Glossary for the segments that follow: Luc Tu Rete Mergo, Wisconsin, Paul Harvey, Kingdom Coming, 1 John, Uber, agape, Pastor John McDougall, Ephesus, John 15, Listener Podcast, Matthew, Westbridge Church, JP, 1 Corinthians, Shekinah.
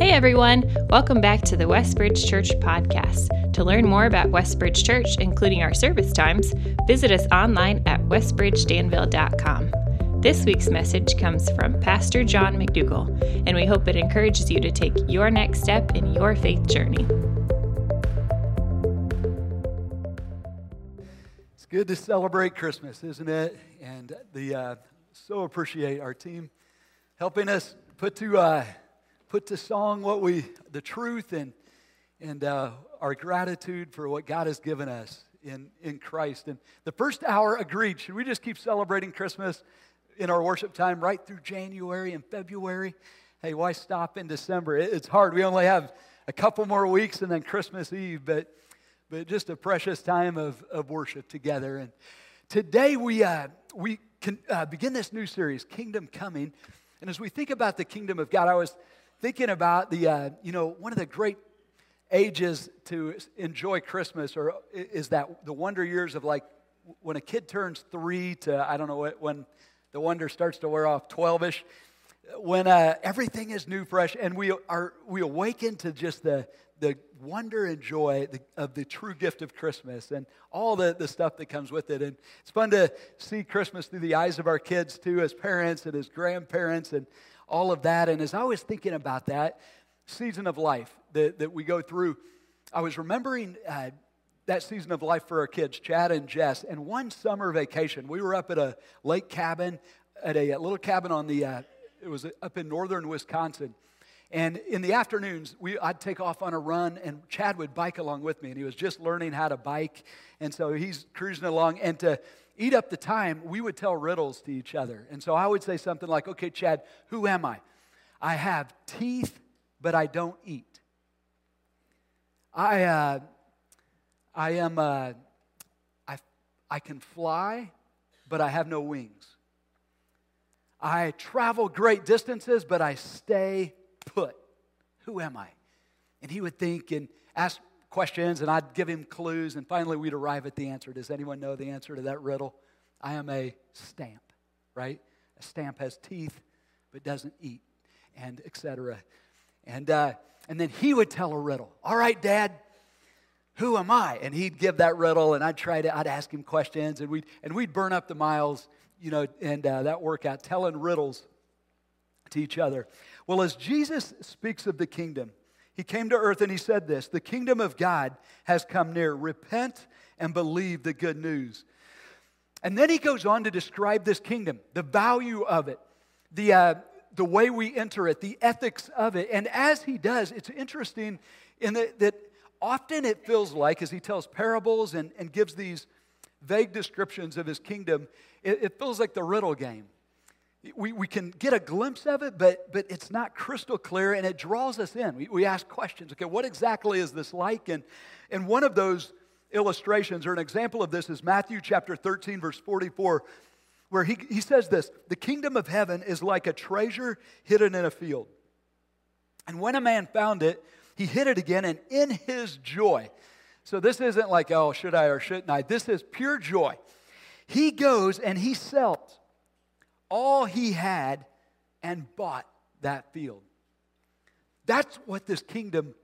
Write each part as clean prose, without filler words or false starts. Hey everyone, welcome back to the Westbridge Church podcast. To learn more about Westbridge Church, including our service times, visit us online at westbridgedanville.com. This week's message comes from Pastor John McDougall, and we hope it encourages you to take your next step in your faith journey. It's good to celebrate Christmas, isn't it? And so appreciate our team helping us put to song the truth and our gratitude for what God has given us in Christ. And the first hour agreed, should we just keep celebrating Christmas in our worship time right through January and February? Hey, why stop in December? It's hard. We only have a couple more weeks and then Christmas Eve, but just a precious time of worship together. And today we can begin this new series, Kingdom Coming. And as we think about the kingdom of God, I was thinking about one of the great ages to enjoy Christmas is that the wonder years of like when a kid turns 3 to, I don't know, when the wonder starts to wear off, 12-ish, when everything is new, fresh, and we awaken to just the wonder and joy of the true gift of Christmas and all the stuff that comes with it. And it's fun to see Christmas through the eyes of our kids too, as parents and as grandparents and all of that. And as I was thinking about that season of life that we go through, I was remembering that season of life for our kids, Chad and Jess. And one summer vacation, we were up at a lake cabin, at a little cabin it was up in northern Wisconsin. And in the afternoons, I'd take off on a run, and Chad would bike along with me. And he was just learning how to bike, and so he's cruising along. And to eat up the time, we would tell riddles to each other. And so I would say something like, okay, Chad, who am I? I have teeth, but I don't eat. I can fly, but I have no wings. I travel great distances, but I stay put. Who am I? And he would think and ask questions, and I'd give him clues, and finally we'd arrive at the answer. Does anyone know the answer to that riddle? I am a stamp, right? A stamp has teeth but doesn't eat, and et cetera. And then he would tell a riddle. All right, Dad, who am I? And he'd give that riddle, and I'd ask him questions, and we'd burn up the miles, that workout telling riddles to each other. Well, as Jesus speaks of the kingdom, he came to earth and he said this: the kingdom of God has come near. Repent and believe the good news. And then he goes on to describe this kingdom, the value of it, the way we enter it, the ethics of it. And as he does, it's interesting in that often it feels like, as he tells parables and gives these vague descriptions of his kingdom, it feels like the riddle game. We can get a glimpse of it, but it's not crystal clear, and it draws us in. We ask questions. Okay, what exactly is this like? And one of those illustrations, or an example of this, is Matthew chapter 13, verse 44, where he says this: the kingdom of heaven is like a treasure hidden in a field. And when a man found it, he hid it again, and in his joy — so this isn't like, oh, should I or shouldn't I? This is pure joy — he goes and he sells all he had and bought that field. That's what this kingdom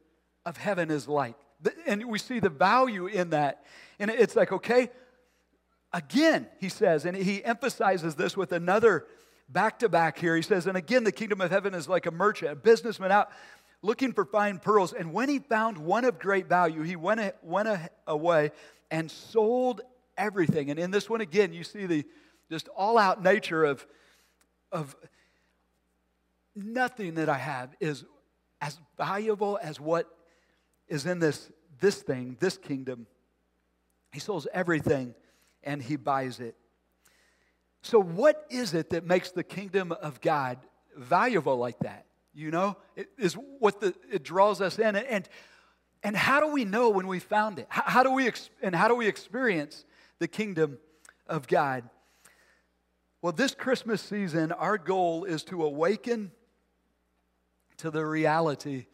of heaven is like. And we see the value in that. And it's like, okay, again, he says, and he emphasizes this with another back-to-back here. He says, and again, the kingdom of heaven is like a merchant, a businessman out looking for fine pearls. And when he found one of great value, he went away and sold everything. And in this one, again, you see the just all-out nature of nothing that I have is as valuable as what is in this thing, this kingdom. He sells everything and he buys it. So what is it that makes the kingdom of God valuable like that? It draws us in. And how do we know when we found it? How do we experience the kingdom of God? Well, this Christmas season, our goal is to awaken to the reality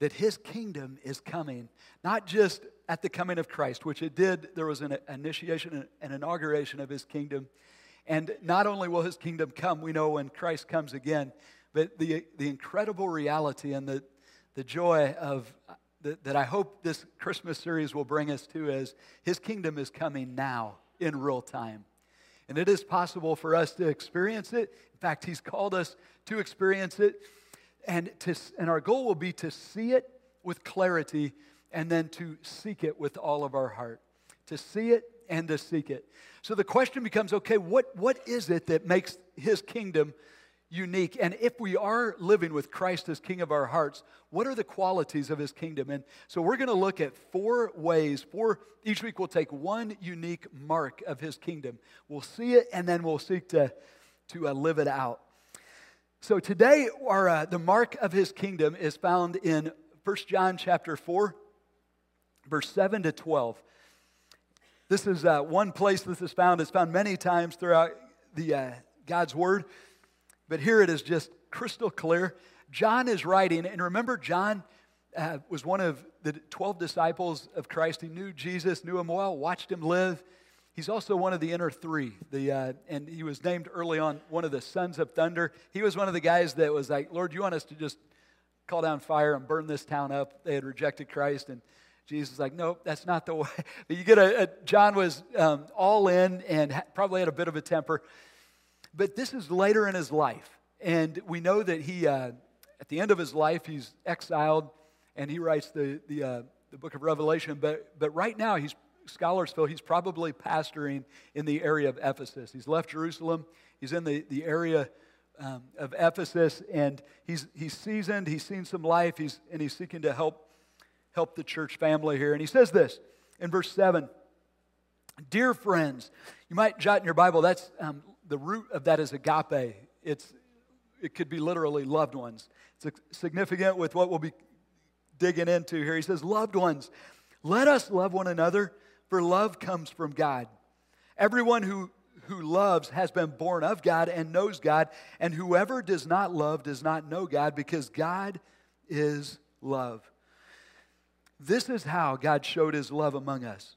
that his kingdom is coming, not just at the coming of Christ, which it did. There was an initiation and inauguration of his kingdom. And not only will his kingdom come, we know, when Christ comes again, but the incredible reality and the the joy of that I hope this Christmas series will bring us to is His kingdom is coming now in real time. And it is possible for us to experience it. In fact, He's called us to experience it. And our goal will be to see it with clarity and then to seek it with all of our heart. To see it and to seek it. So the question becomes, okay, what is it that makes His kingdom unique? And if we are living with Christ as King of our hearts, what are the qualities of His kingdom? And so we're going to look at four ways. Each week we'll take one unique mark of His kingdom. We'll see it and then we'll seek to live it out. So today, the mark of His kingdom is found in 1 John chapter 4, verse 7 to 12. This is one place this is found. It's found many times throughout the God's Word. But here it is just crystal clear. John is writing, and remember John was one of the 12 disciples of Christ. He knew Jesus, knew Him well, watched Him live. He's also one of the inner three, and he was named early on one of the sons of thunder. He was one of the guys that was like, Lord, you want us to just call down fire and burn this town up? They had rejected Christ, and Jesus was like, nope, that's not the way. But you get John was all in and probably had a bit of a temper. But this is later in his life, and we know that he, at the end of his life, he's exiled, and he writes the book of Revelation. But right now, scholars feel he's probably pastoring in the area of Ephesus. He's left Jerusalem. He's in the area of Ephesus, and he's seasoned. He's seen some life, and he's seeking to help the church family here. And he says this in verse 7, "Dear friends," you might jot in your Bible, that's... the root of that is agape. It could be literally loved ones. It's significant with what we'll be digging into here. He says, loved ones, let us love one another, for love comes from God. Everyone who loves has been born of God and knows God, and whoever does not love does not know God, because God is love. This is how God showed His love among us.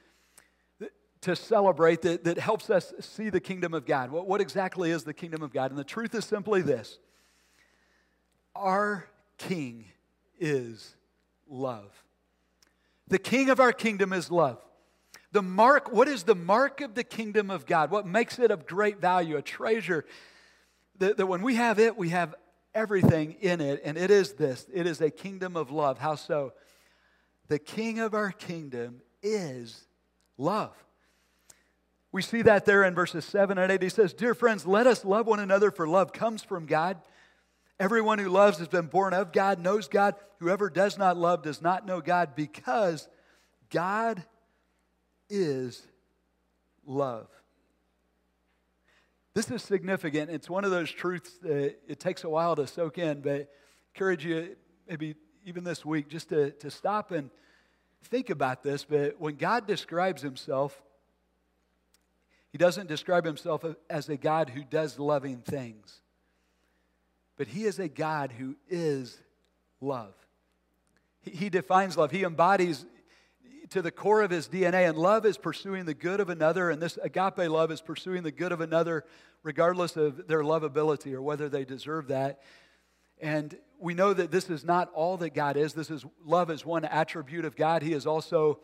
to celebrate that helps us see the kingdom of God? What exactly is the kingdom of God? And the truth is simply this. Our King is love. The King of our kingdom is love. What is the mark of the kingdom of God? What makes it of great value, a treasure? That when we have it, we have everything in it. And it is this. It is a kingdom of love. How so? The King of our kingdom is love. We see that there in verses 7 and 8. He says, "Dear friends, let us love one another, for love comes from God. Everyone who loves has been born of God, knows God. Whoever does not love does not know God, because God is love." This is significant. It's one of those truths that it takes a while to soak in, but I encourage you, maybe even this week, just to stop and think about this. But when God describes Himself, He doesn't describe Himself as a God who does loving things, but He is a God who is love. He defines love. He embodies to the core of His DNA, and love is pursuing the good of another, and this agape love is pursuing the good of another regardless of their lovability or whether they deserve that. And we know that this is not all that God is. Love is one attribute of God. He is also...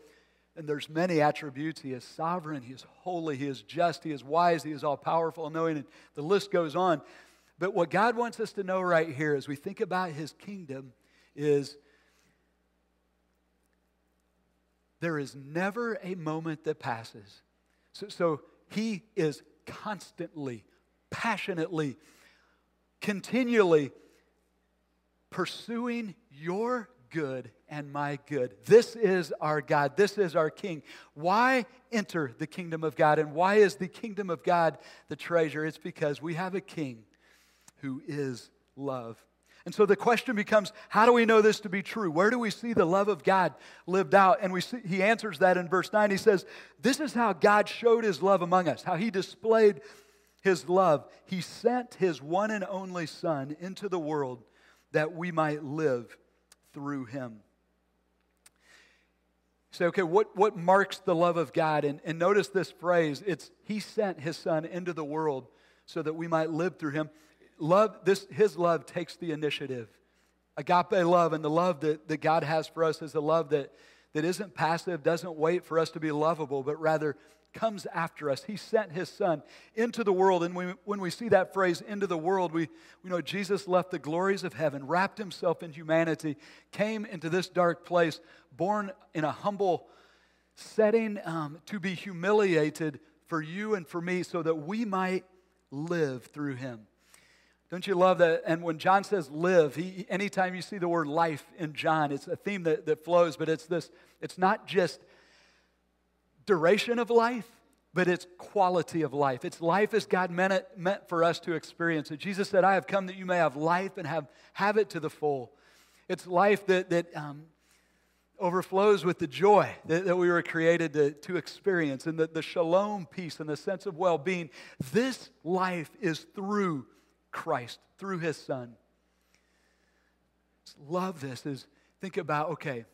and there's many attributes. He is sovereign, He is holy, He is just, He is wise, He is all-powerful, all-knowing, and the list goes on. But what God wants us to know right here as we think about His kingdom is there is never a moment that passes. So He is constantly, passionately, continually pursuing your good and my good. This is our God. This is our King. Why enter the kingdom of God? And why is the kingdom of God the treasure? It's because we have a King who is love. And so the question becomes, how do we know this to be true? Where do we see the love of God lived out? And he answers that in verse 9. He says, this is how God showed his love among us, how he displayed his love. He sent his one and only Son into the world that we might live through him. Say, so, okay, what marks the love of God? And notice this phrase, it's he sent his Son into the world so that we might live through him. His love takes the initiative. Agape love, and the love that God has for us is a love that isn't passive, doesn't wait for us to be lovable, but rather comes after us. He sent his Son into the world, and when we see that phrase, into the world, we know Jesus left the glories of heaven, wrapped himself in humanity, came into this dark place, born in a humble setting to be humiliated for you and for me so that we might live through him. Don't you love that? And when John says live, anytime you see the word life in John, it's a theme that flows, but it's not just duration of life, but it's quality of life. It's life as God meant for us to experience it. Jesus said, I have come that you may have life and have it to the full. It's life that overflows with the joy that we were created to experience, and the shalom peace and the sense of well-being. This life is through Christ, through his Son. Just love this. Is think about, okay,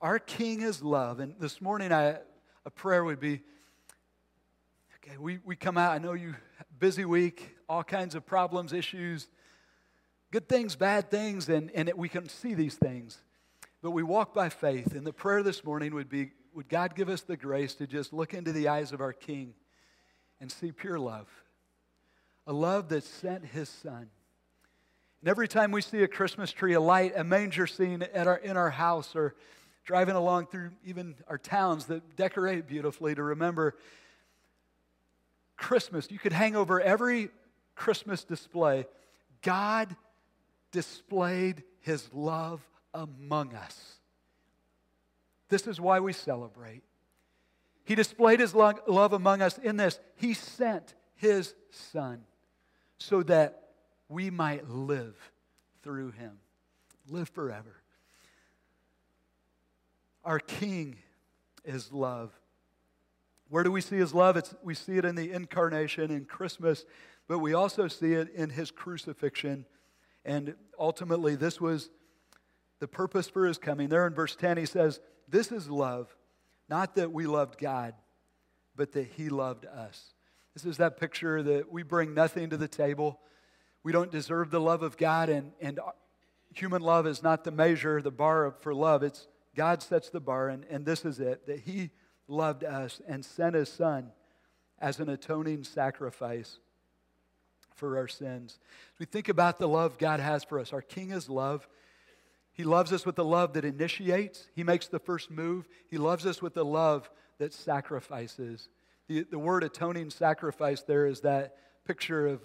our King is love. And this morning a prayer would be, okay, we come out, I know you, busy week, all kinds of problems, issues, good things, bad things, and we can see these things. But we walk by faith, and the prayer this morning would be, would God give us the grace to just look into the eyes of our King and see pure love, a love that sent his Son. And every time we see a Christmas tree, a light, a manger scene in our house, or driving along through even our towns that decorate beautifully, to remember Christmas. You could hang over every Christmas display. God displayed his love among us. This is why we celebrate. He displayed his love among us in this. He sent his Son so that we might live through him, live forever. Our King is love. Where do we see his love? We see it in the incarnation, in Christmas, but we also see it in his crucifixion. And ultimately, this was the purpose for his coming. There in verse 10, he says, this is love, not that we loved God, but that he loved us. This is that picture that we bring nothing to the table. We don't deserve the love of God, and human love is not the measure, the bar for love. It's God sets the bar, and this is it, that he loved us and sent his Son as an atoning sacrifice for our sins. As we think about the love God has for us, our King is love. He loves us with the love that initiates. He makes the first move. He loves us with the love that sacrifices. The word atoning sacrifice there is that picture of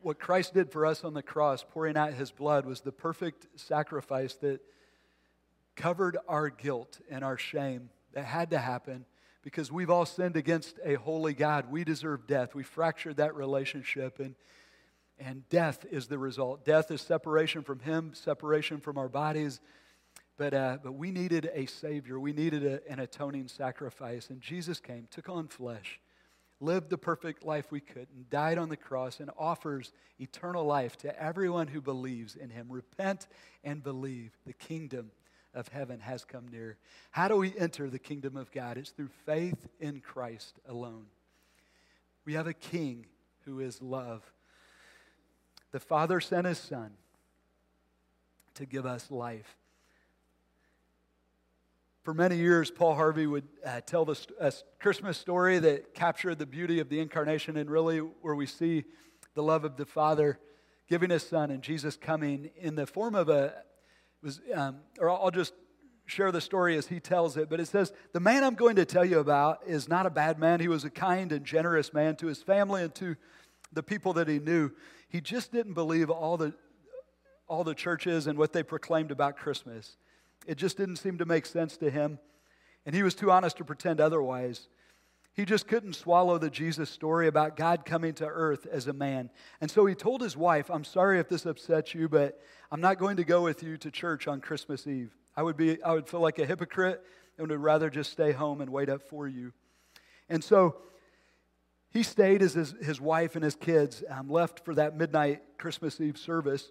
what Christ did for us on the cross, pouring out his blood, was the perfect sacrifice that covered our guilt and our shame. That had to happen because we've all sinned against a holy God. We deserve death. We fractured that relationship, and death is the result. Death is separation from him, separation from our bodies. But we needed a Savior. We needed an atoning sacrifice, and Jesus came, took on flesh, lived the perfect life we couldn't, died on the cross, and offers eternal life to everyone who believes in him. Repent and believe. The kingdom of heaven has come near. How do we enter the kingdom of God? It's through faith in Christ alone. We have a King who is love. The Father sent his Son to give us life. For many years, Paul Harvey would tell a Christmas story that captured the beauty of the incarnation, and really where we see the love of the Father giving his Son and Jesus coming in the form of I'll just share the story as he tells it, but it says, the man I'm going to tell you about is not a bad man. He was a kind and generous man to his family and to the people that he knew. He just didn't believe all the churches and what they proclaimed about Christmas. It just didn't seem to make sense to him, and he was too honest to pretend otherwise. He just couldn't swallow the Jesus story about God coming to earth as a man. And so he told his wife, I'm sorry if this upsets you, but I'm not going to go with you to church on Christmas Eve. I would feel like a hypocrite and would rather just stay home and wait up for you. And so he stayed as his wife and his kids left for that midnight Christmas Eve service.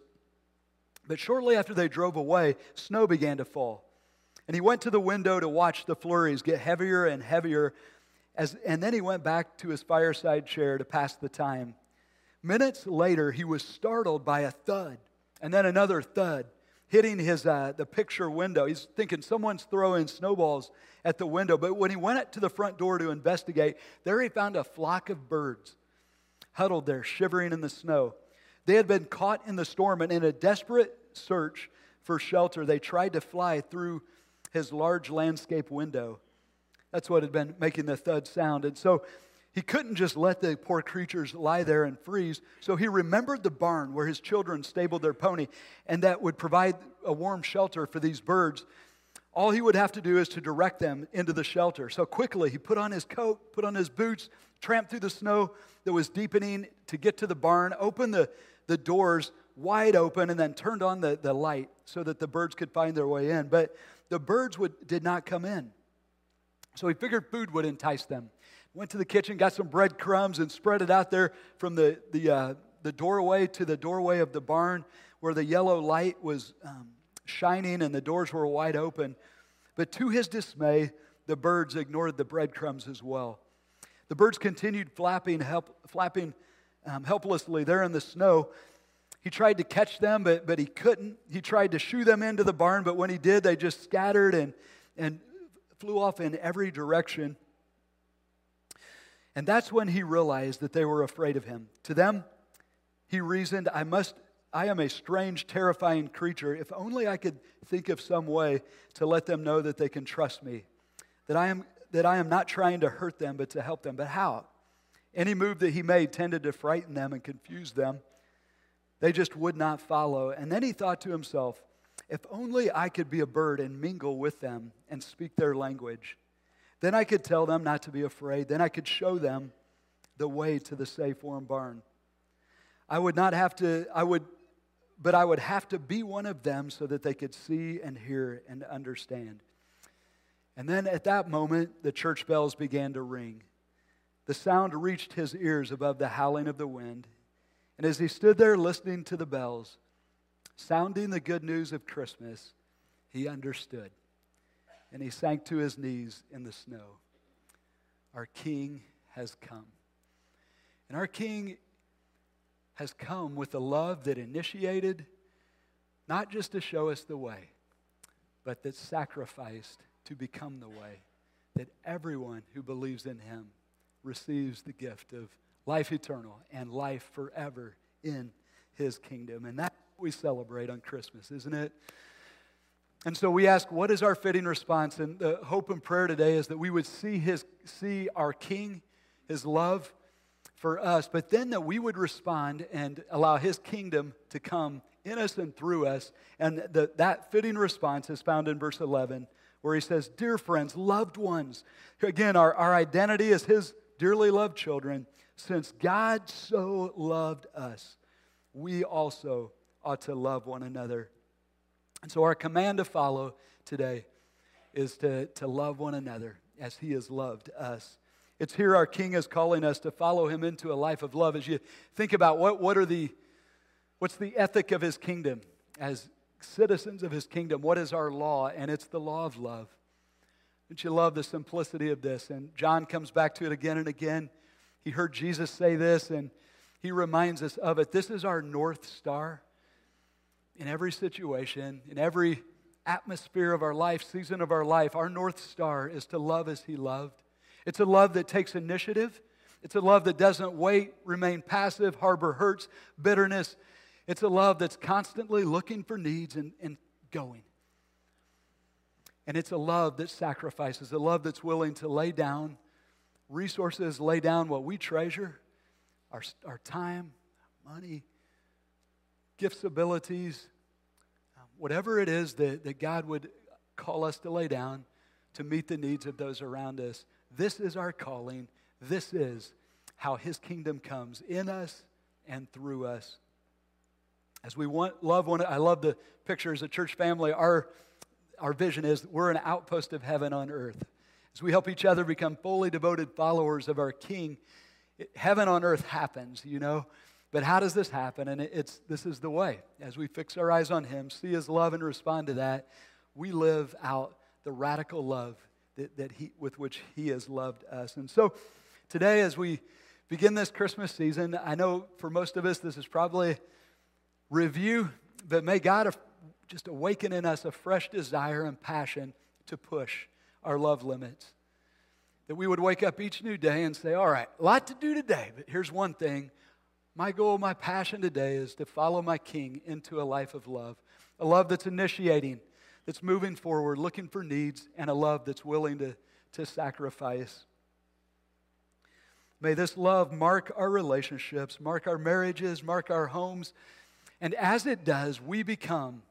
But shortly after they drove away, snow began to fall. And he went to the window to watch the flurries get heavier and heavier. And then he went back to his fireside chair to pass the time. Minutes later, he was startled by a thud, and then another thud, hitting the picture window. He's thinking someone's throwing snowballs at the window. But when he went up to the front door to investigate, there he found a flock of birds huddled there, shivering in the snow. They had been caught in the storm, and in a desperate search for shelter, they tried to fly through his large landscape window. That's what had been making the thud sound. And so he couldn't just let the poor creatures lie there and freeze. So he remembered the barn where his children stabled their pony, and that would provide a warm shelter for these birds. All he would have to do is to direct them into the shelter. So quickly he put on his coat, put on his boots, tramped through the snow that was deepening to get to the barn, opened the doors wide open, and then turned on the light so that the birds could find their way in. But the birds did not come in. So he figured food would entice them. Went to the kitchen, got some breadcrumbs, and spread it out there from the doorway to the doorway of the barn where the yellow light was shining and the doors were wide open. But to his dismay, the birds ignored the breadcrumbs as well. The birds continued flapping helplessly there in the snow. He tried to catch them, but he couldn't. He tried to shoo them into the barn, but when he did, they just scattered and flew off in every direction. And that's when he realized that they were afraid of him. To them, he reasoned, I am a strange, terrifying creature. If only I could think of some way to let them know that they can trust me, that I am not trying to hurt them, but to help them. But how? Any move that he made tended to frighten them and confuse them. They just would not follow. And then he thought to himself, if only I could be a bird and mingle with them and speak their language. Then I could tell them not to be afraid. Then I could show them the way to the safe, warm barn. I would have to be one of them so that they could see and hear and understand. And then at that moment, the church bells began to ring. The sound reached his ears above the howling of the wind. And as he stood there listening to the bells, sounding the good news of Christmas, he understood, and he sank to his knees in the snow. Our King has come. And our King has come with a love that initiated, not just to show us the way, but that sacrificed to become the way, that everyone who believes in him receives the gift of life eternal and life forever in his kingdom. And that we celebrate on Christmas, isn't it? And so we ask, what is our fitting response? And the hope and prayer today is that we would see our King, his love for us, but then that we would respond and allow his kingdom to come in us and through us. And that fitting response is found in verse 11, where he says, dear friends, loved ones. Again, our identity is his dearly loved children. Since God so loved us, we also ought to love one another. And so our command to follow today is to love one another as he has loved us. It's here our King is calling us to follow him into a life of love. As you think about what's the ethic of his kingdom, as citizens of his kingdom, what is our law? And it's the law of love. Don't you love the simplicity of this? And John comes back to it again and again. He heard Jesus say this, and he reminds us of it. This is our North Star. In every situation, in every atmosphere of our life, season of our life, our North Star is to love as he loved. It's a love that takes initiative. It's a love that doesn't wait, remain passive, harbor hurts, bitterness. It's a love that's constantly looking for needs and going. And it's a love that sacrifices, a love that's willing to lay down resources, lay down what we treasure, our time, money, gifts, abilities, whatever it is that God would call us to lay down to meet the needs of those around us. This is our calling. This is how his kingdom comes in us and through us. As we love one another, I love the picture as a church family. Our vision is we're an outpost of heaven on earth. As we help each other become fully devoted followers of our King, heaven on earth happens, you know. But how does this happen? And this is the way. As we fix our eyes on him, see his love, and respond to that, we live out the radical love with which he has loved us. And so today, as we begin this Christmas season, I know for most of us this is probably review, but may God just awaken in us a fresh desire and passion to push our love limits. That we would wake up each new day and say, all right, a lot to do today, but here's one thing. My goal, my passion today is to follow my King into a life of love, a love that's initiating, that's moving forward, looking for needs, and a love that's willing to sacrifice. May this love mark our relationships, mark our marriages, mark our homes, and as it does, we become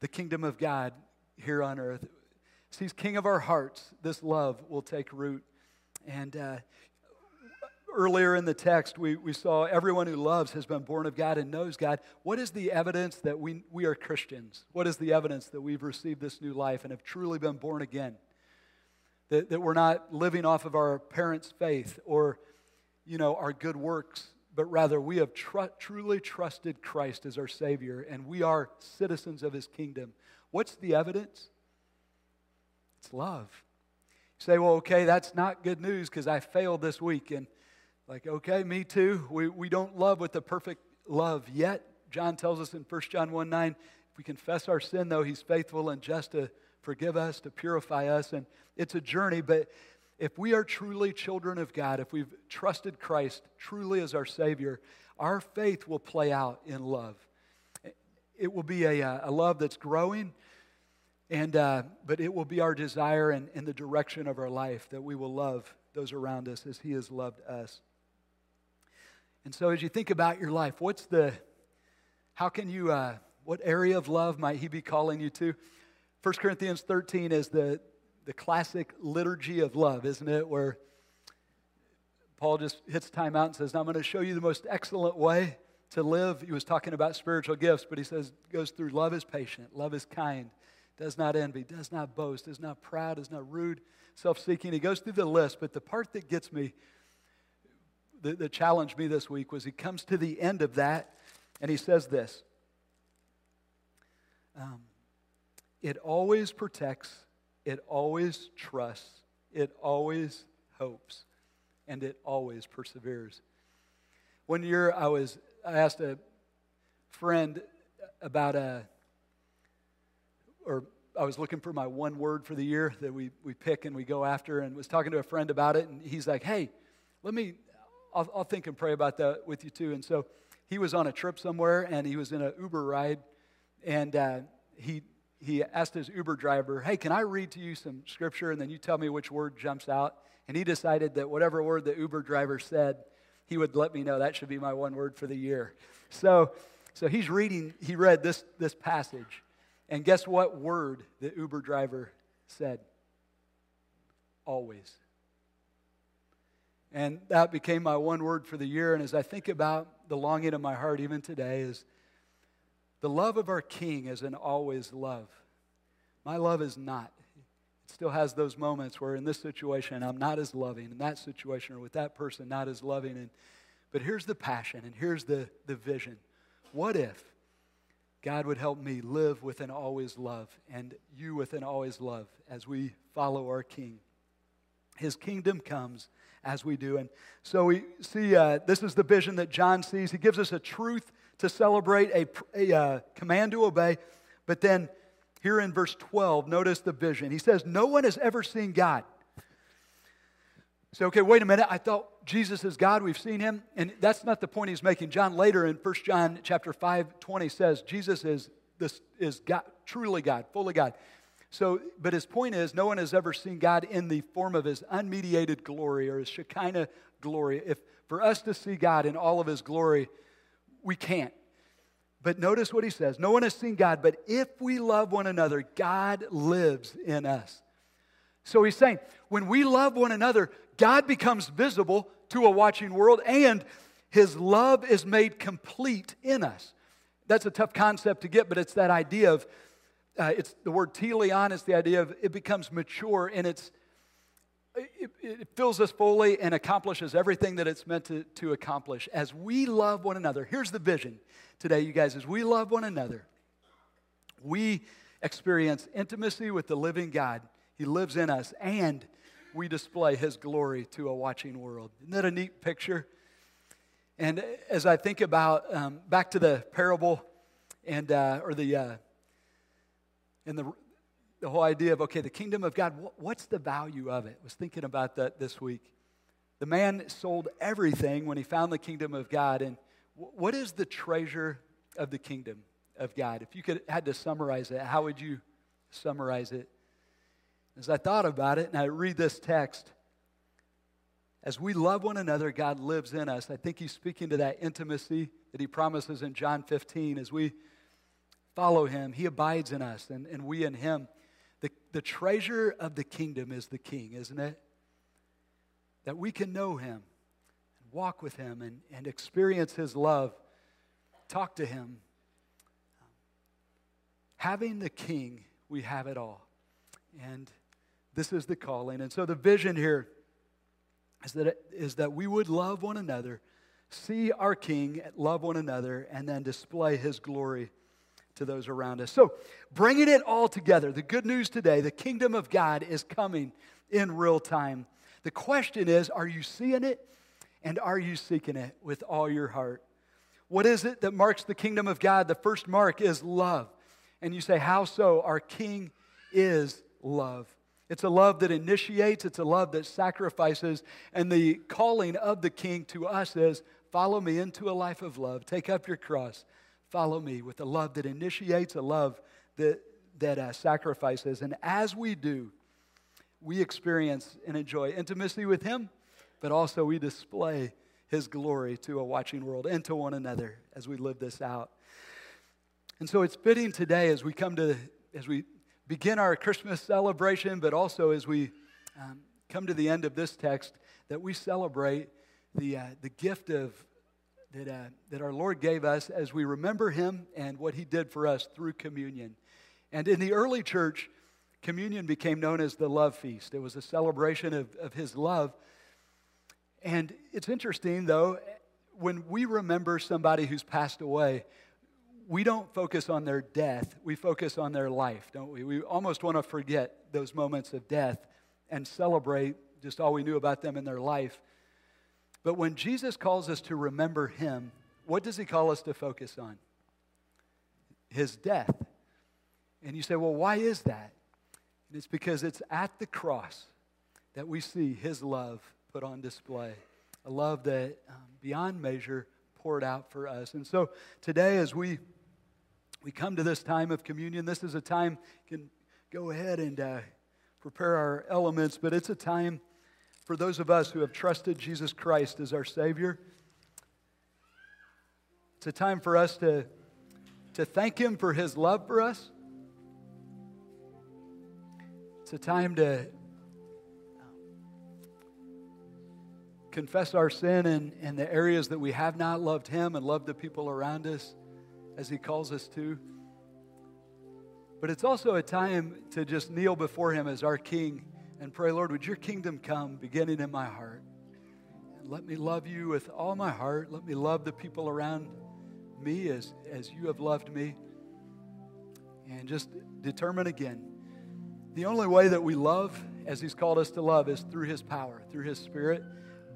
the kingdom of God here on earth. As he's King of our hearts, this love will take root. And earlier in the text, we saw everyone who loves has been born of God and knows God. What is the evidence that we are Christians? What is the evidence that we've received this new life and have truly been born again? That we're not living off of our parents' faith or, you know, our good works, but rather we have truly trusted Christ as our Savior, and we are citizens of his kingdom. What's the evidence? It's love. You say, well, okay, that's not good news because I failed this week. And like, okay, me too. We don't love with the perfect love yet. John tells us in 1 John 1:9, if we confess our sin, though, he's faithful and just to forgive us, to purify us. And it's a journey, but if we are truly children of God, if we've trusted Christ truly as our Savior, our faith will play out in love. It will be a love that's growing, but it will be our desire and in the direction of our life that we will love those around us as he has loved us. And so as you think about your life, what area of love might he be calling you to? 1 Corinthians 13 is the classic liturgy of love, isn't it? Where Paul just hits time out and says, now I'm going to show you the most excellent way to live. He was talking about spiritual gifts, but he says, goes through love is patient, love is kind, does not envy, does not boast, is not proud, is not rude, self-seeking. He goes through the list, but the part that gets me, that challenged me this week was he comes to the end of that and he says this, it always protects, it always trusts, it always hopes, and it always perseveres. One year I asked a friend I was looking for my one word for the year that we pick and we go after, and was talking to a friend about it, and he's like, hey, I'll think and pray about that with you too. And so he was on a trip somewhere, and he was in an Uber ride, and he asked his Uber driver, hey, can I read to you some scripture, and then you tell me which word jumps out? And he decided that whatever word the Uber driver said, he would let me know that should be my one word for the year. So he read this passage, and guess what word the Uber driver said? Always. And that became my one word for the year, and as I think about the longing of my heart even today is, the love of our King is an always love. My love is not. It still has those moments where in this situation I'm not as loving, in that situation or with that person not as loving. But here's the passion and here's the vision. What if God would help me live with an always love and you with an always love as we follow our King? His kingdom comes as we do. And so we see this is the vision that John sees. He gives us a truth to celebrate, a command to obey. But then here in verse 12, notice the vision. He says, no one has ever seen God. So, okay, wait a minute. I thought Jesus is God. We've seen him. And that's not the point he's making. John later in 1 John chapter 5:20 says, Jesus is God, truly God, fully God. So, but his point is, no one has ever seen God in the form of his unmediated glory or his Shekinah glory. If for us to see God in all of his glory, we can't. But notice what he says. No one has seen God, but if we love one another, God lives in us. So he's saying, when we love one another, God becomes visible to a watching world, and his love is made complete in us. That's a tough concept to get, but it's that idea of, it's the word teleon, it's the idea of it becomes mature, and it fills us fully and accomplishes everything that it's meant to accomplish. As we love one another, here's the vision today, you guys, as we love one another, we experience intimacy with the living God. He lives in us, and we display his glory to a watching world. Isn't that a neat picture? And as I think about, back to the parable and the whole idea of, okay, the kingdom of God, what's the value of it? I was thinking about that this week. The man sold everything when he found the kingdom of God, and what is the treasure of the kingdom of God? If you had to summarize it, how would you summarize it? As I thought about it, and I read this text, as we love one another, God lives in us. I think he's speaking to that intimacy that he promises in John 15. As we follow him, he abides in us, and we in him. The treasure of the kingdom is the king, isn't it? That we can know him, and walk with him, and experience his love, talk to him. Having the king, we have it all. And this is the calling. And so the vision here is that we would love one another, see our King, love one another, and then display his glory to those around us. So bringing it all together, the good news today, the kingdom of God is coming in real time. The question is, are you seeing it, and are you seeking it with all your heart? What is it that marks the kingdom of God? The first mark is love. And you say, how so? Our King is love. It's a love that initiates, it's a love that sacrifices, and the calling of the King to us is, follow me into a life of love, take up your cross, follow me, with a love that initiates, a love that sacrifices. And as we do, we experience and enjoy intimacy with him, but also we display his glory to a watching world and to one another as we live this out. And so it's fitting today as we begin our Christmas celebration, but also as we come to the end of this text, that we celebrate the gift of that our Lord gave us as we remember him and what he did for us through communion. And in the early church, communion became known as the love feast. It was a celebration of his love. And it's interesting, though, when we remember somebody who's passed away, we don't focus on their death, we focus on their life, don't we? We almost want to forget those moments of death and celebrate just all we knew about them in their life. But when Jesus calls us to remember him, what does he call us to focus on? His death. And you say, well, why is that? And it's because it's at the cross that we see his love put on display, a love that beyond measure poured out for us. And so today as we come to this time of communion. This is a time, you can go ahead and prepare our elements, but it's a time for those of us who have trusted Jesus Christ as our Savior. It's a time for us to thank him for his love for us. It's a time to confess our sin in the areas that we have not loved him and loved the people around us as he calls us to. But it's also a time to just kneel before him as our King and pray, Lord, would your kingdom come beginning in my heart? And let me love you with all my heart. Let me love the people around me as you have loved me. And just determine again. The only way that we love as he's called us to love is through his power, through his Spirit.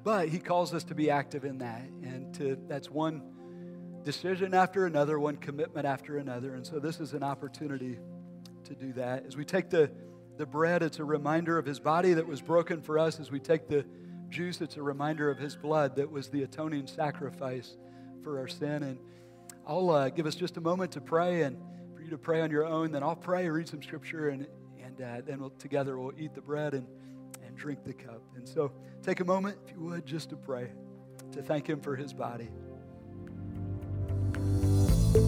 But he calls us to be active in that. And that's one decision after another, one commitment after another. And so this is an opportunity to do that. As we take the bread, it's a reminder of his body that was broken for us. As we take the juice, it's a reminder of his blood that was the atoning sacrifice for our sin. And I'll give us just a moment to pray and for you to pray on your own. Then I'll pray, read some scripture, and then together we'll eat the bread and drink the cup. And so take a moment, if you would, just to pray, to thank him for his body.